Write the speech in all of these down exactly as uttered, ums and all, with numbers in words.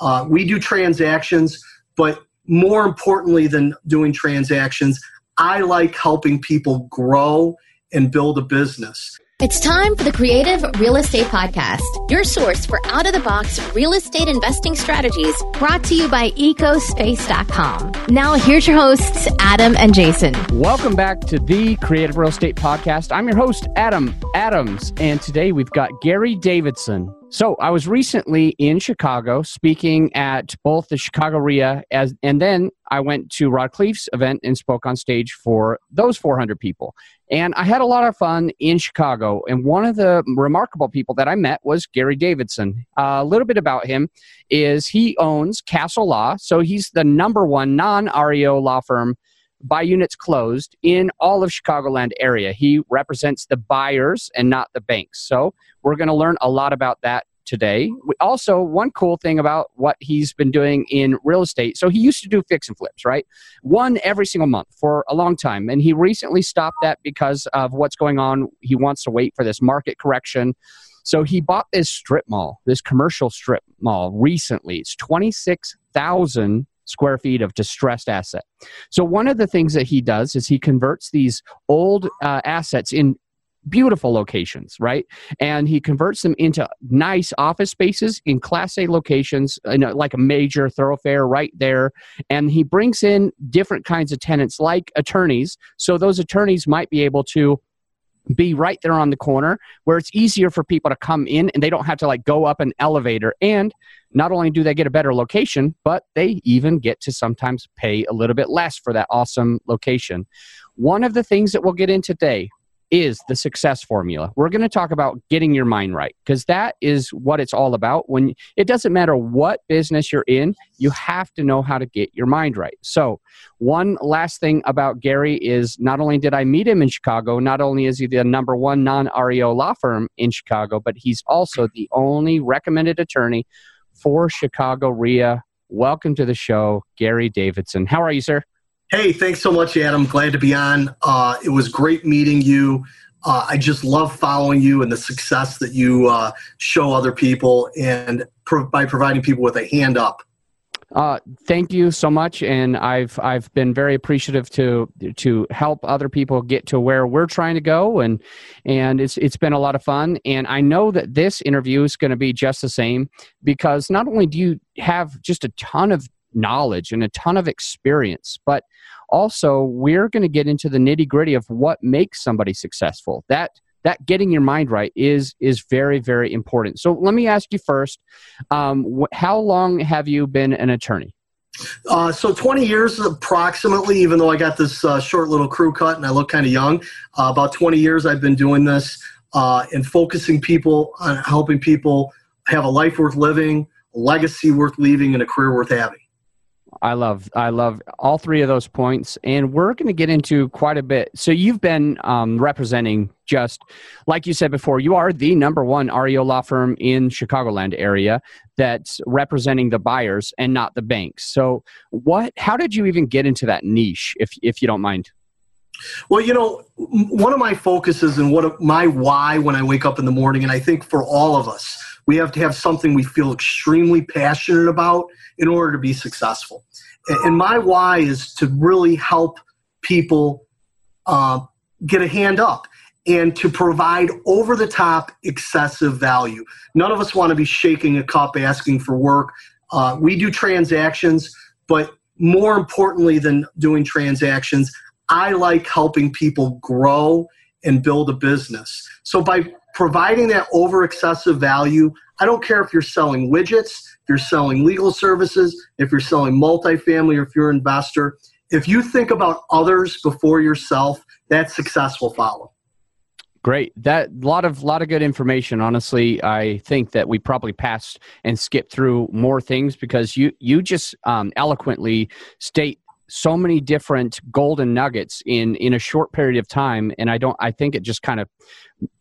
Uh, we do transactions, but more importantly than doing transactions, I like helping people grow and build a business. It's time for the Creative Real Estate Podcast, your source for out-of-the-box real estate investing strategies, brought to you by Ecospace dot com. Now, here's your hosts, Adam and Jason. Welcome back to the Creative Real Estate Podcast. I'm your host, Adam Adams, and today we've got Gary Davidson. So I was recently in Chicago speaking at both the Chicago R I A, as, and then I went to Rod Khleif's event and spoke on stage for those four hundred people. And I had a lot of fun in Chicago. And one of the remarkable people that I met was Gary Davidson. Uh, a little bit about him is he owns Castle Law. So he's the number one non-R E O law firm by units closed in all of Chicagoland area. He represents the buyers and not the banks. So we're going to learn a lot about that today. We also, one cool thing about what he's been doing in real estate. So he used to do fix and flips, right? One every single month for a long time. And he recently stopped that because of what's going on. He wants to wait for this market correction. So he bought this strip mall, this commercial strip mall recently. It's twenty-six thousand square feet of distressed asset. So one of the things that he does is he converts these old uh, assets in beautiful locations, right? And he converts them into nice office spaces in Class A locations, in a, like a major thoroughfare right there. And he brings in different kinds of tenants like attorneys. So those attorneys might be able to be right there on the corner where it's easier for people to come in and they don't have to like go up an elevator. And not only do they get a better location, but they even get to sometimes pay a little bit less for that awesome location. One of the things that we'll get into today is the success formula. We're going to talk about getting your mind right, because that is what it's all about. When it doesn't matter what business you're in, you have to know how to get your mind right. So one last thing about Gary is not only did I meet him in Chicago, not only is he the number one non-R E O law firm in Chicago, but he's also the only recommended attorney for Chicago R I A. Welcome to the show, Gary Davidson. How are you, sir? Hey, thanks so much, Adam. Glad to be on. Uh, it was great meeting you. Uh, I just love following you and the success that you uh, show other people and pro- by providing people with a hand up. Uh, thank you so much, and I've I've been very appreciative to to help other people get to where we're trying to go, and and it's it's been a lot of fun. And I know that this interview is going to be just the same, because not only do you have just a ton of knowledge and a ton of experience, but also we're going to get into the nitty gritty of what makes somebody successful. That that getting your mind right is is very, very important. So let me ask you first, um, wh- how long have you been an attorney? Uh, so twenty years approximately, even though I got this uh, short little crew cut and I look kind of young. Uh, about twenty years I've been doing this uh, and focusing people on helping people have a life worth living, a legacy worth leaving, and a career worth having. I love, I love all three of those points, and we're going to get into quite a bit. So you've been um, representing, just like you said before, you are the number one R E O law firm in Chicagoland area that's representing the buyers and not the banks. So what? How did you even get into that niche, if if you don't mind? Well, you know, one of my focuses and what my why when I wake up in the morning, and I think for all of us, we have to have something we feel extremely passionate about in order to be successful. And my why is to really help people uh, get a hand up and to provide over-the-top excessive value. None of us want to be shaking a cup asking for work. Uh, we do transactions, but more importantly than doing transactions, I like helping people grow and build a business. So by providing that over excessive value, I don't care if you're selling widgets, if you're selling legal services, if you're selling multifamily, or if you're an investor. If you think about others before yourself, that success will follow. Great. That lot of lot of good information. Honestly, I think that we probably passed and skipped through more things, because you you just um, eloquently state so many different golden nuggets in in a short period of time, and I don't. I think it just kind of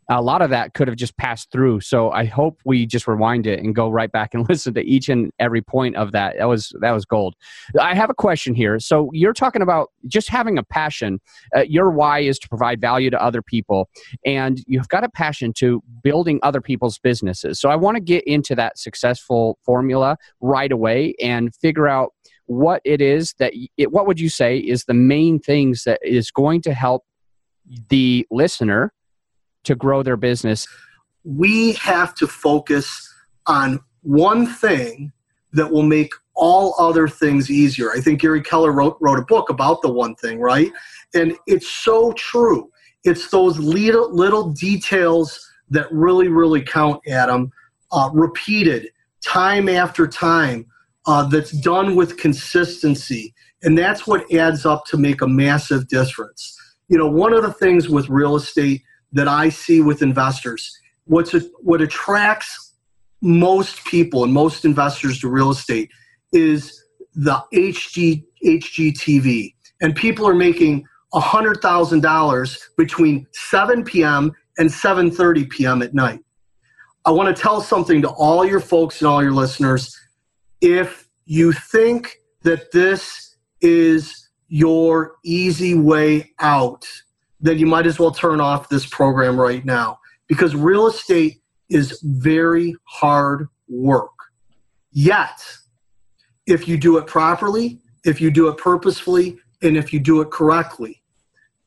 a lot of that could have just passed through. So I hope we just rewind it and go right back and listen to each and every point of that. That was, that was gold. I have a question here. So you're talking about just having a passion. Uh, your why is to provide value to other people. And you've got a passion to building other people's businesses. So I want to get into that successful formula right away and figure out what it is that, it, what would you say is the main things that is going to help the listener to grow their business? We have to focus on one thing that will make all other things easier. I think Gary Keller wrote, wrote a book about the one thing, right? And it's so true. It's those little, little details that really, really count, Adam, uh, repeated time after time, uh, that's done with consistency. And that's what adds up to make a massive difference. You know, one of the things with real estate that I see with investors, what's a, what attracts most people and most investors to real estate is the H G T V. And people are making one hundred thousand dollars between seven p m and seven thirty p m at night. I want to tell something to all your folks and all your listeners. If you think that this is your easy way out, then you might as well turn off this program right now, because real estate is very hard work. Yet, if you do it properly, if you do it purposefully, and if you do it correctly,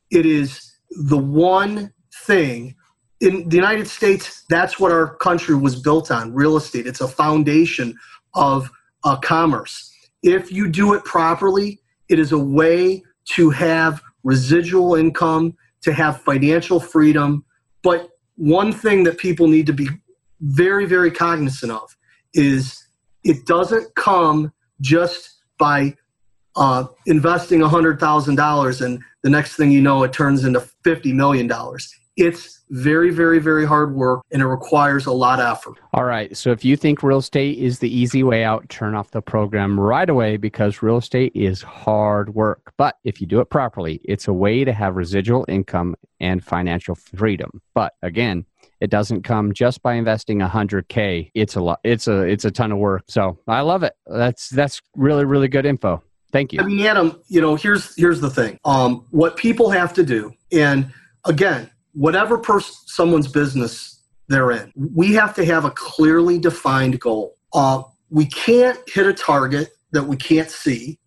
it is the one thing. In the United States, that's what our country was built on, real estate. It's a foundation of uh, commerce. If you do it properly, it is a way to have residual income, to have financial freedom. But one thing that people need to be very, very cognizant of is it doesn't come just by uh, investing one hundred thousand dollars and the next thing you know, it turns into fifty million dollars. It's very, very, very hard work, and it requires a lot of effort. All right. So if you think real estate is the easy way out, turn off the program right away, because real estate is hard work. But if you do it properly, it's a way to have residual income and financial freedom. But again, it doesn't come just by investing one hundred K. It's a lot. It's a, it's a ton of work. So I love it. That's, that's really, really good info. Thank you. I mean, Adam, you know, here's, here's the thing. Um, what people have to do, and again, whatever person, someone's business they're in, we have to have a clearly defined goal. Uh, we can't hit a target that we can't see,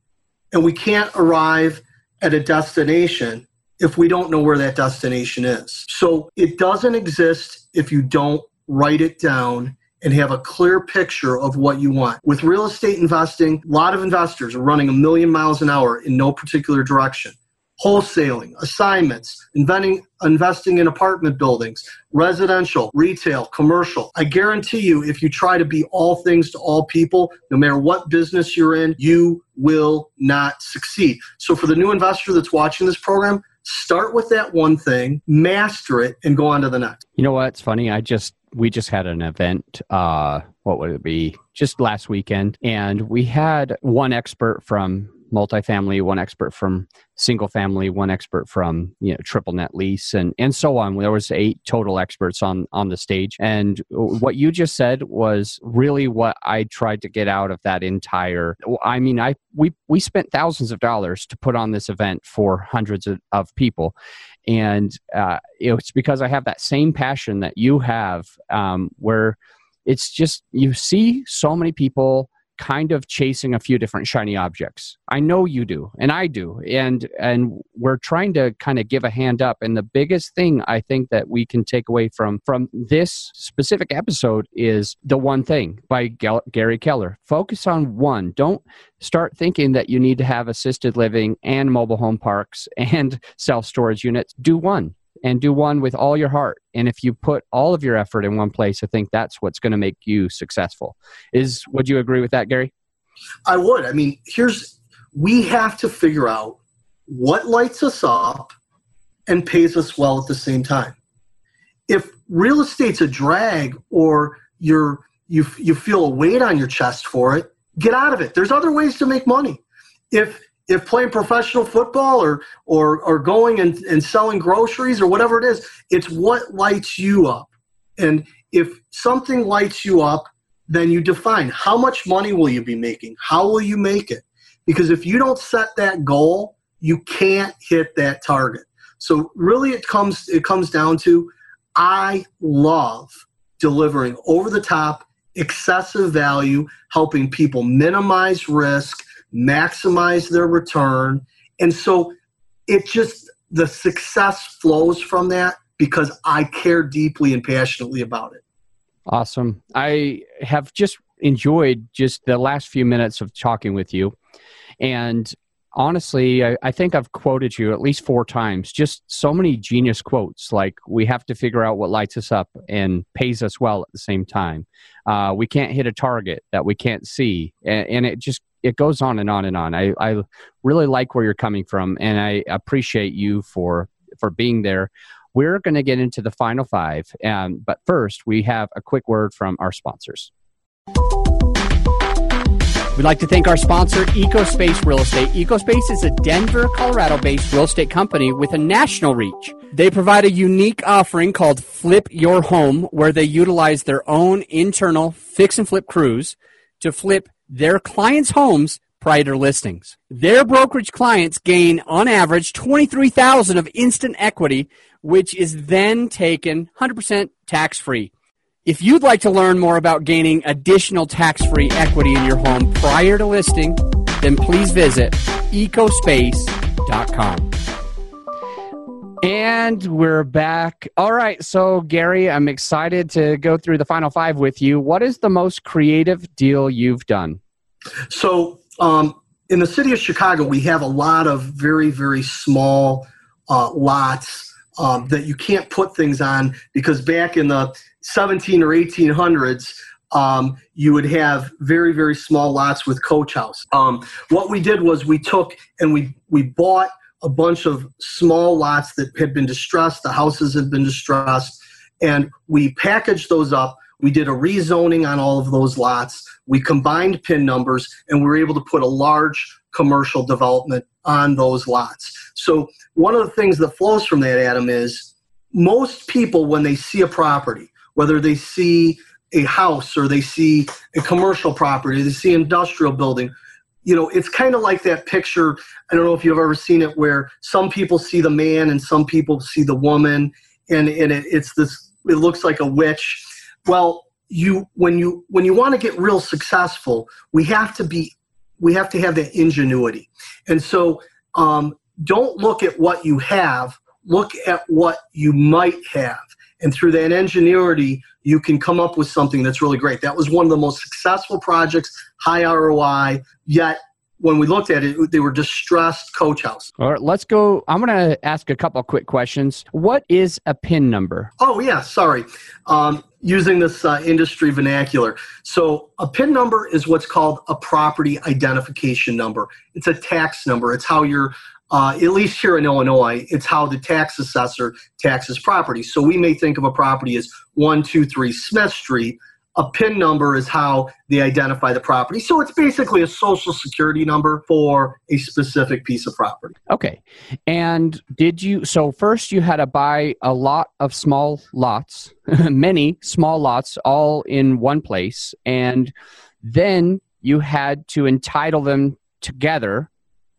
and we can't arrive at a destination if we don't know where that destination is. So it doesn't exist if you don't write it down and have a clear picture of what you want. With real estate investing, a lot of investors are running a million miles an hour in no particular direction. Wholesaling, assignments, inventing, investing in apartment buildings, residential, retail, commercial. I guarantee you, if you try to be all things to all people, no matter what business you're in, you will not succeed. So for the new investor that's watching this program, start with that one thing, master it, and go on to the next. You know what? It's funny. I just, we just had an event, uh, what would it be? Just last weekend. And we had one expert from multifamily, one expert from single family, one expert from, you know, triple net lease, and, and so on. There was eight total experts on, on the stage. And what you just said was really what I tried to get out of that entire, I mean, I, we, we spent thousands of dollars to put on this event for hundreds of, of people. And uh, it's because I have that same passion that you have, um, where it's just, you see so many people kind of chasing a few different shiny objects. I know you do, and I do. And and we're trying to kind of give a hand up. And the biggest thing I think that we can take away from, from this specific episode is the one thing by Gary Keller. Focus on one. Don't start thinking that you need to have assisted living and mobile home parks and self-storage units. Do one. And do one with all your heart. And if you put all of your effort in one place, I think that's what's going to make you successful. Is, would you agree with that, Gary? I would. I mean, here's, we have to figure out what lights us up and pays us well at the same time. If real estate's a drag, or you're, you, you feel a weight on your chest for it, get out of it. There's other ways to make money. If if playing professional football or or, or going and, and selling groceries or whatever it is, it's what lights you up. And if something lights you up, then you define how much money will you be making? How will you make it? Because if you don't set that goal, you can't hit that target. So really it comes, it comes down to, I love delivering over-the-top, excessive value, helping people minimize risk, maximize their return. And so it just, the success flows from that because I care deeply and passionately about it. Awesome. I have just enjoyed just the last few minutes of talking with you. And honestly, I, I think I've quoted you at least four times, just so many genius quotes, like we have to figure out what lights us up and pays us well at the same time. Uh, we can't hit a target that we can't see. And, and it just, it goes on and on and on. I, I really like where you're coming from, and I appreciate you for, for being there. We're going to get into the final five, um, but first we have a quick word from our sponsors. We'd like to thank our sponsor, Ecospace Real Estate. Ecospace is a Denver, Colorado-based real estate company with a national reach. They provide a unique offering called Flip Your Home, where they utilize their own internal fix and flip crews to flip their clients' homes prior to listings. Their brokerage clients gain, on average, twenty-three thousand dollars of instant equity, which is then taken one hundred percent tax-free. If you'd like to learn more about gaining additional tax-free equity in your home prior to listing, then please visit Ecospace dot com. And we're back. All right. So, Gary, I'm excited to go through the final five with you. What is the most creative deal you've done? So, um, in the city of Chicago, we have a lot of very, very small uh, lots um, that you can't put things on because back in the seventeen or eighteen hundreds, um, you would have very, very small lots with coach house. Um, what we did was we took and we, we bought a bunch of small lots that had been distressed. The houses had been distressed, and we packaged those up. We did a rezoning on all of those lots. We combined PIN numbers, and we were able to put a large commercial development on those lots. So one of the things that flows from that, Adam, is most people, when they see a property, whether they see a house or they see a commercial property, they see an industrial building, you know, it's kind of like that picture. I don't know if you've ever seen it, where some people see the man and some people see the woman, and, and it, it's this, it looks like a witch. Well, you, when you, when you want to get real successful, we have to be, we have to have that ingenuity. And so um, don't look at what you have, look at what you might have. And through that ingenuity, you can come up with something that's really great. That was one of the most successful projects, high R O I, yet when we looked at it, they were distressed coach houses. All right, let's go. I'm going to ask a couple of quick questions. What is a PIN number? Oh, yeah, sorry. Um, using this uh, industry vernacular. So a PIN number is what's called a property identification number. It's a tax number. It's how you're Uh, at least here in Illinois, it's how the tax assessor taxes property. So we may think of a property as one two three Smith Street. A PIN number is how they identify the property. So it's basically a social security number for a specific piece of property. Okay. And did you, so first you had to buy a lot of small lots, many small lots, all in one place. And then you had to entitle them together.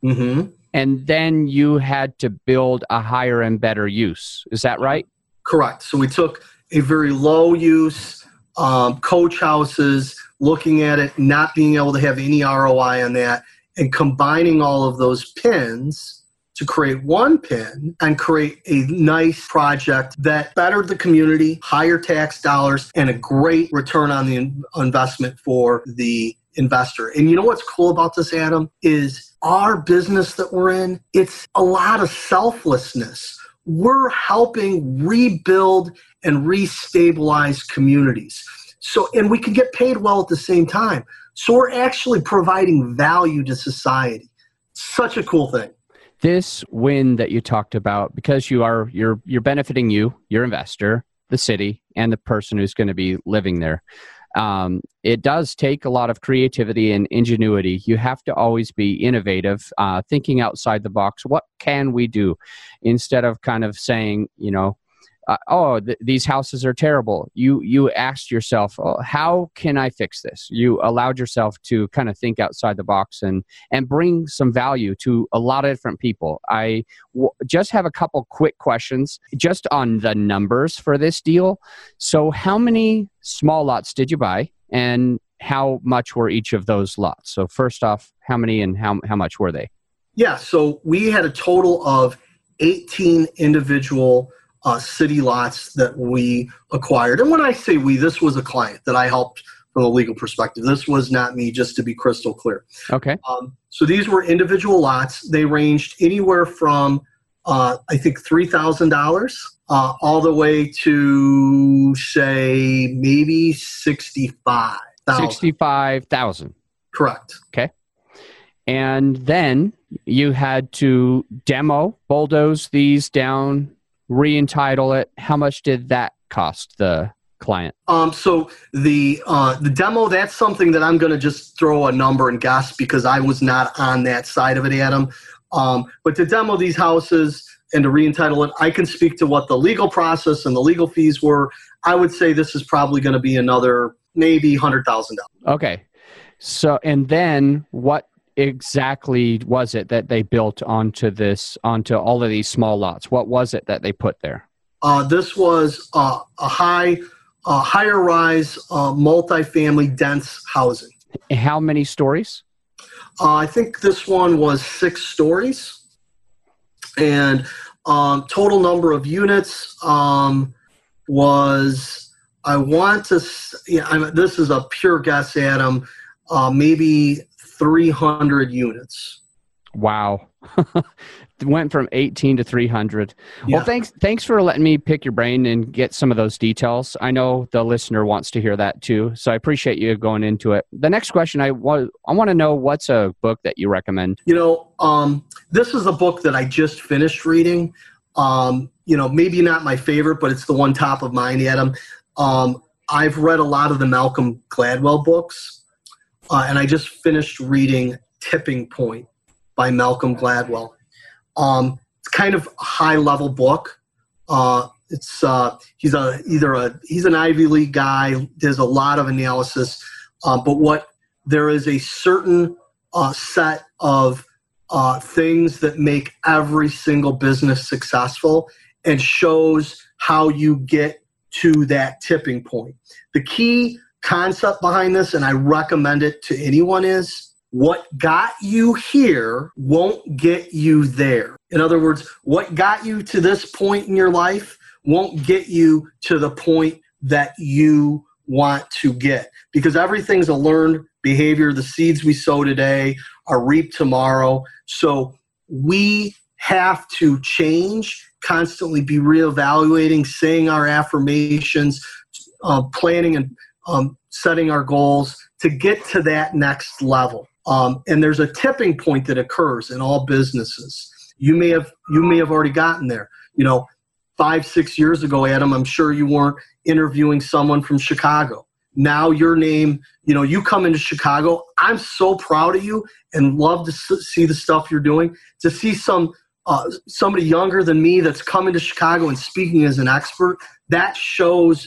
Mm-hmm. And then you had to build a higher and better use. Is that right? Correct. So we took a very low use, um, coach houses, looking at it, not being able to have any R O I on that, and combining all of those pins to create one PIN and create a nice project that bettered the community, higher tax dollars, and a great return on the in- investment for the investor. And you know what's cool about this, Adam, is our business that we're in, it's a lot of selflessness. We're helping rebuild and restabilize communities. So, and we can get paid well at the same time. So we're actually providing value to society. Such a cool thing. This win that you talked about, because you are, you're, you're benefiting you, your investor, the city, and the person who's going to be living there. Um, it does take a lot of creativity and ingenuity. You have to always be innovative, uh, thinking outside the box. What can we do? Instead of kind of saying, you know, uh, oh, th- these houses are terrible. You you asked yourself, oh, how can I fix this? You allowed yourself to kind of think outside the box and, and bring some value to a lot of different people. I w- just have a couple quick questions just on the numbers for this deal. So how many small lots did you buy, and how much were each of those lots? So first off, how many and how how much were they? Yeah, so we had a total of eighteen individual Uh, city lots that we acquired. And when I say we, this was a client that I helped from a legal perspective. This was not me, just to be crystal clear. Okay. Um, so these were individual lots. They ranged anywhere from, uh, I think, three thousand dollars uh, all the way to, say, maybe sixty-five thousand dollars. sixty-five thousand dollars. Correct. Okay. And then you had to demo, bulldoze these down, re-entitle it. How much did that cost the client? Um, so the uh, the demo, that's something that I'm going to just throw a number and guess because I was not on that side of it, Adam. Um, but to demo these houses and to re-entitle it, I can speak to what the legal process and the legal fees were. I would say this is probably going to be another maybe one hundred thousand dollars. Okay. So, and then what exactly was it that they built onto this, onto all of these small lots? What was it that they put there? Uh, this was uh, a high, uh, higher rise, uh, multifamily dense housing. How many stories? Uh, I think this one was six stories, and um, total number of units um, was, I want to, yeah, I mean, this is a pure guess, Adam, uh, maybe three hundred units. Wow. It went from eighteen to three hundred. Yeah. Well, thanks thanks for letting me pick your brain and get some of those details. I know the listener wants to hear that too, so I appreciate you going into it. The next question, I want I want to know, what's a book that you recommend? You know, um, this is a book that I just finished reading. Um, you know, maybe not my favorite, but it's the one top of mind, Adam. Um, I've read a lot of the Malcolm Gladwell books. Uh, and I just finished reading Tipping Point by Malcolm Gladwell. Um, it's kind of a high-level book. Uh, it's uh, he's a either a he's an Ivy League guy. There's a lot of analysis, uh, but what there is a certain uh, set of uh, things that make every single business successful, and shows how you get to that tipping point. The key concept behind this, and I recommend it to anyone, is what got you here won't get you there. In other words, what got you to this point in your life won't get you to the point that you want to get, because everything's a learned behavior. The seeds we sow today are reaped tomorrow. So we have to change, constantly be reevaluating, saying our affirmations, uh, planning and Um, setting our goals to get to that next level. Um, and there's a tipping point that occurs in all businesses. You may have you may have already gotten there. You know, five, six years ago, Adam, I'm sure you weren't interviewing someone from Chicago. Now your name, you know, you come into Chicago. I'm so proud of you and love to see the stuff you're doing. To see some uh, somebody younger than me that's coming to Chicago and speaking as an expert, that shows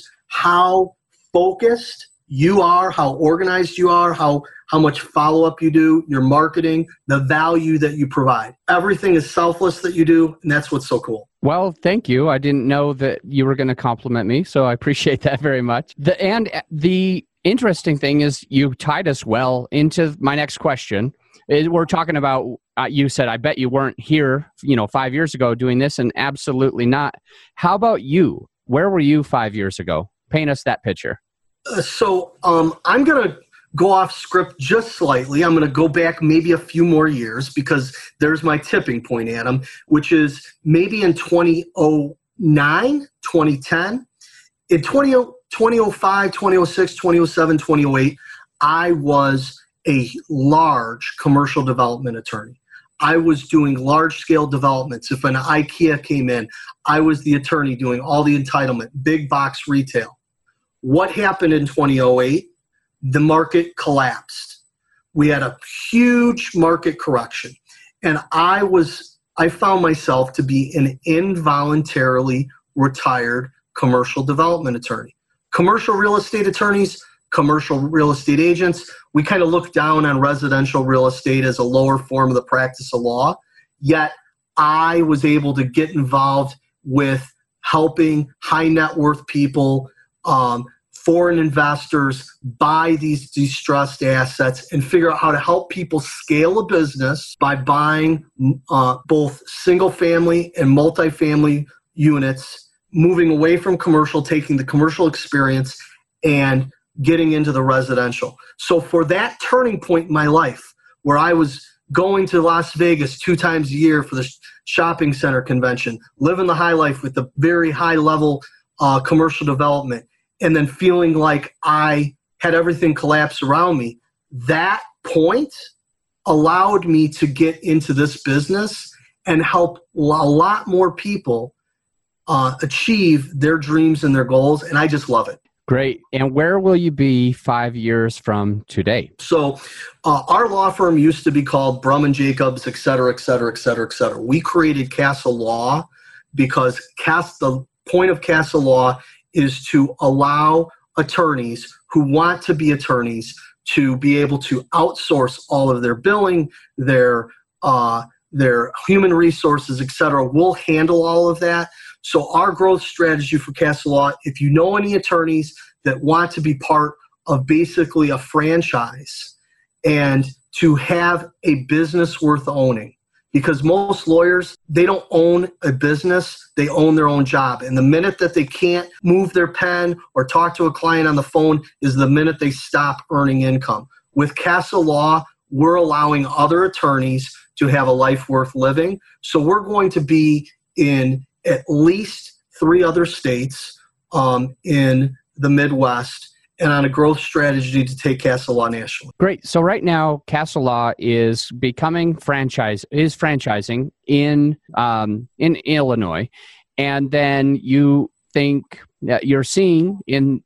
how focused you are, how organized you are, how, how much follow-up you do, your marketing, the value that you provide. Everything is selfless that you do, and that's what's so cool. Well, thank you. I didn't know that you were going to compliment me, so I appreciate that very much. The, and the interesting thing is you tied us well into my next question. We're talking about, uh, you said, I bet you weren't here, you know, five years ago doing this, and absolutely not. How about you? Where were you five years ago? Paint us that picture. Uh, so um, I'm going to go off script just slightly. I'm going to go back maybe a few more years because there's my tipping point, Adam, which is maybe in two thousand nine, twenty ten. In two thousand five, two thousand six, two thousand seven, two thousand eight, I was a large commercial development attorney. I was doing large-scale developments. If an IKEA came in, I was the attorney doing all the entitlement, big box retail. What happened in two thousand eight the market collapsed. We had a huge market correction. And I was, I found myself to be an involuntarily retired commercial development attorney. Commercial real estate attorneys, commercial real estate agents, we kind of look down on residential real estate as a lower form of the practice of law. Yet I was able to get involved with helping high net worth people, um, foreign investors buy these distressed assets and figure out how to help people scale a business by buying uh, both single family and multifamily units, moving away from commercial, taking the commercial experience and getting into the residential. So for that turning point in my life where I was going to Las Vegas two times a year for the shopping center convention, living the high life with the very high level uh, commercial development, and then feeling like I had everything collapse around me, that point allowed me to get into this business and help a lot more people uh, achieve their dreams and their goals. And I just love it. Great. And where will you be five years from today? So uh, our law firm used to be called Brum and Jacobs, et cetera, et cetera, et cetera, et cetera. We created Castle Law because cast, the point of Castle Law is to allow attorneys who want to be attorneys to be able to outsource all of their billing, their uh, their human resources, et cetera. We'll handle all of that. So our growth strategy for Castle Law, if you know any attorneys that want to be part of basically a franchise and to have a business worth owning, because most lawyers, they don't own a business, they own their own job. And the minute that they can't move their pen or talk to a client on the phone is the minute they stop earning income. With Castle Law, we're allowing other attorneys to have a life worth living. So we're going to be in at least three other states um, in the Midwest, and on a growth strategy to take Castle Law nationally. Great. So right now, Castle Law is becoming franchise is franchising in um, in Illinois, and then you think that you're seeing in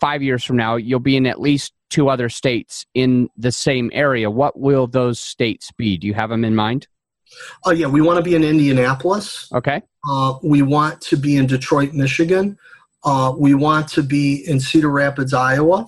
five years from now you'll be in at least two other states in the same area. What will those states be? Do you have them in mind? Oh uh, yeah, we want to be in Indianapolis. Okay. Uh, we want to be in Detroit, Michigan. Uh, we want to be in Cedar Rapids, Iowa.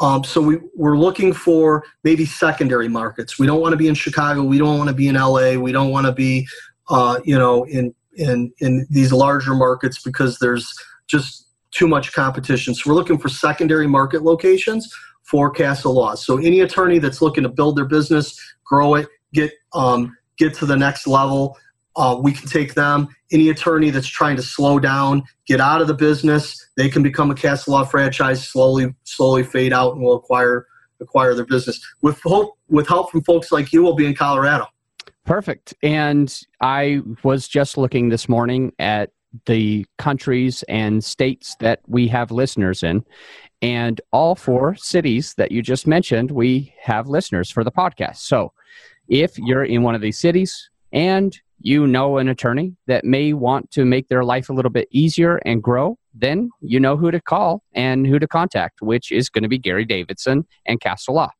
Um, so we, we're looking for maybe secondary markets. We don't want to be in Chicago. We don't want to be in L A. We don't want to be, uh, you know, in, in, in these larger markets because there's just too much competition. So we're looking for secondary market locations for Castle Law. So any attorney that's looking to build their business, grow it, get, um, get to the next level, Uh, we can take them. Any attorney that's trying to slow down, get out of the business, they can become a Castle Law franchise, slowly, slowly fade out, and will acquire acquire their business. With hope, with help from folks like you, we'll be in Colorado. Perfect. And I was just looking this morning at the countries and states that we have listeners in, and all four cities that you just mentioned, we have listeners for the podcast. So if you're in one of these cities and you know an attorney that may want to make their life a little bit easier and grow, then you know who to call and who to contact, which is going to be Gary Davidson and Castle Law.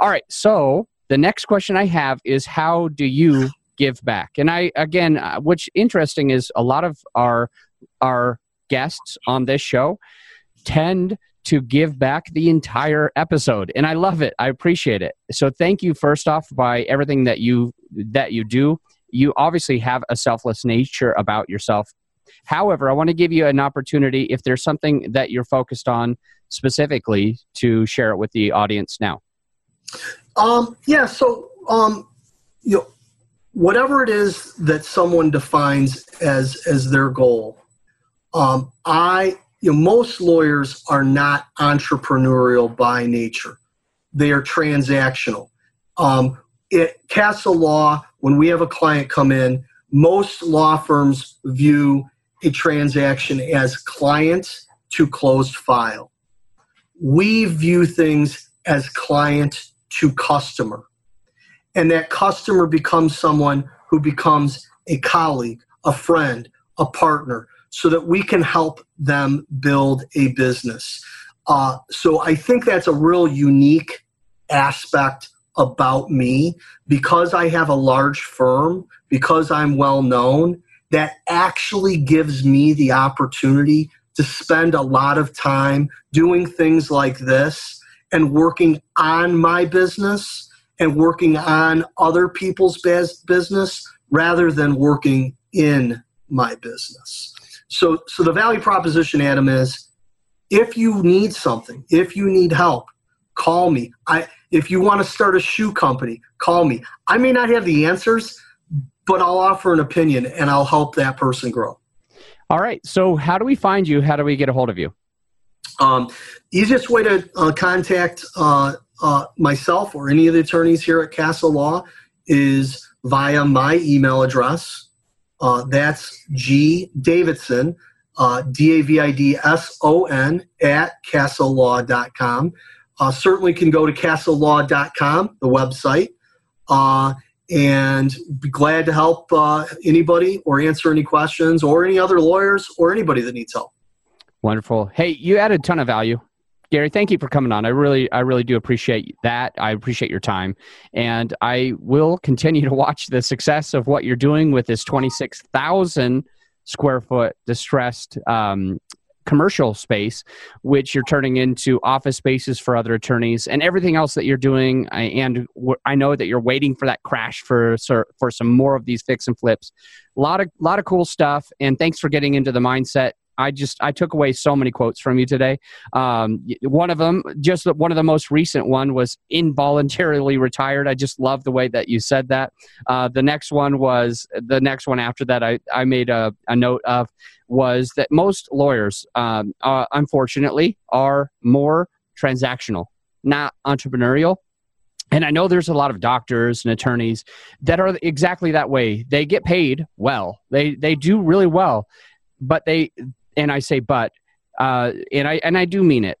All right. So the next question I have is, how do you give back? And I, again, uh, what's interesting is a lot of our, our guests on this show tend to give back the entire episode. And I love it. I appreciate it. So thank you first off by everything that you, that you do. You obviously have a selfless nature about yourself. However, I want to give you an opportunity, if there's something that you're focused on specifically, to share it with the audience now. Um, yeah, so um, you know, whatever it is that someone defines as as their goal, um, I you know, most lawyers are not entrepreneurial by nature; they are transactional. Um, At Castle Law, when we have a client come in, most law firms view a transaction as client to closed file. We view things as client to customer. And that customer becomes someone who becomes a colleague, a friend, a partner, so that we can help them build a business. Uh, so I think that's a real unique aspect about me, because I have a large firm, because I'm well known, that actually gives me the opportunity to spend a lot of time doing things like this and working on my business and working on other people's business rather than working in my business. So, so the value proposition, Adam, is if you need something, if you need help, call me. I, if you want to start a shoe company, call me. I may not have the answers, but I'll offer an opinion and I'll help that person grow. All right. So how do we find you? How do we get a hold of you? Um, easiest way to uh, contact uh, uh, myself or any of the attorneys here at Castle Law is via my email address. Uh, that's G Davidson, uh, D A V I D S O N at castle law dot com. Uh, certainly can go to castle law dot com, the website, uh, and be glad to help uh, anybody or answer any questions or any other lawyers or anybody that needs help. Wonderful. Hey, you added a ton of value. Gary, thank you for coming on. I really, I really do appreciate that. I appreciate your time, and I will continue to watch the success of what you're doing with this twenty-six thousand square foot distressed um, commercial space, which you're turning into office spaces for other attorneys, and everything else that you're doing. I, and w- I know that you're waiting for that crash for for some more of these fix and flips. A lot of, lot of cool stuff, and thanks for getting into the mindset. I just, I took away so many quotes from you today. Um, one of them, just one of the most recent one was involuntarily retired. I just love the way that you said that. Uh, the next one was, the next one after that I, I made a, a note of was that most lawyers, um, uh, unfortunately, are more transactional, not entrepreneurial. And I know there's a lot of doctors and attorneys that are exactly that way. They get paid well. They, they do really well, but they... And I say, but, uh, and I and I do mean it.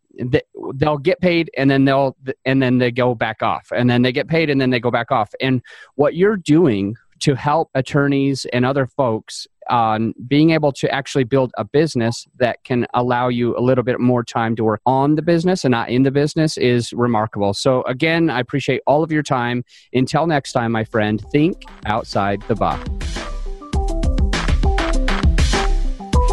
They'll get paid, and then they'll and then they go back off, and then they get paid, and then they go back off. And what you're doing to help attorneys and other folks on being able to actually build a business that can allow you a little bit more time to work on the business and not in the business is remarkable. So again, I appreciate all of your time. Until next time, my friend, think outside the box.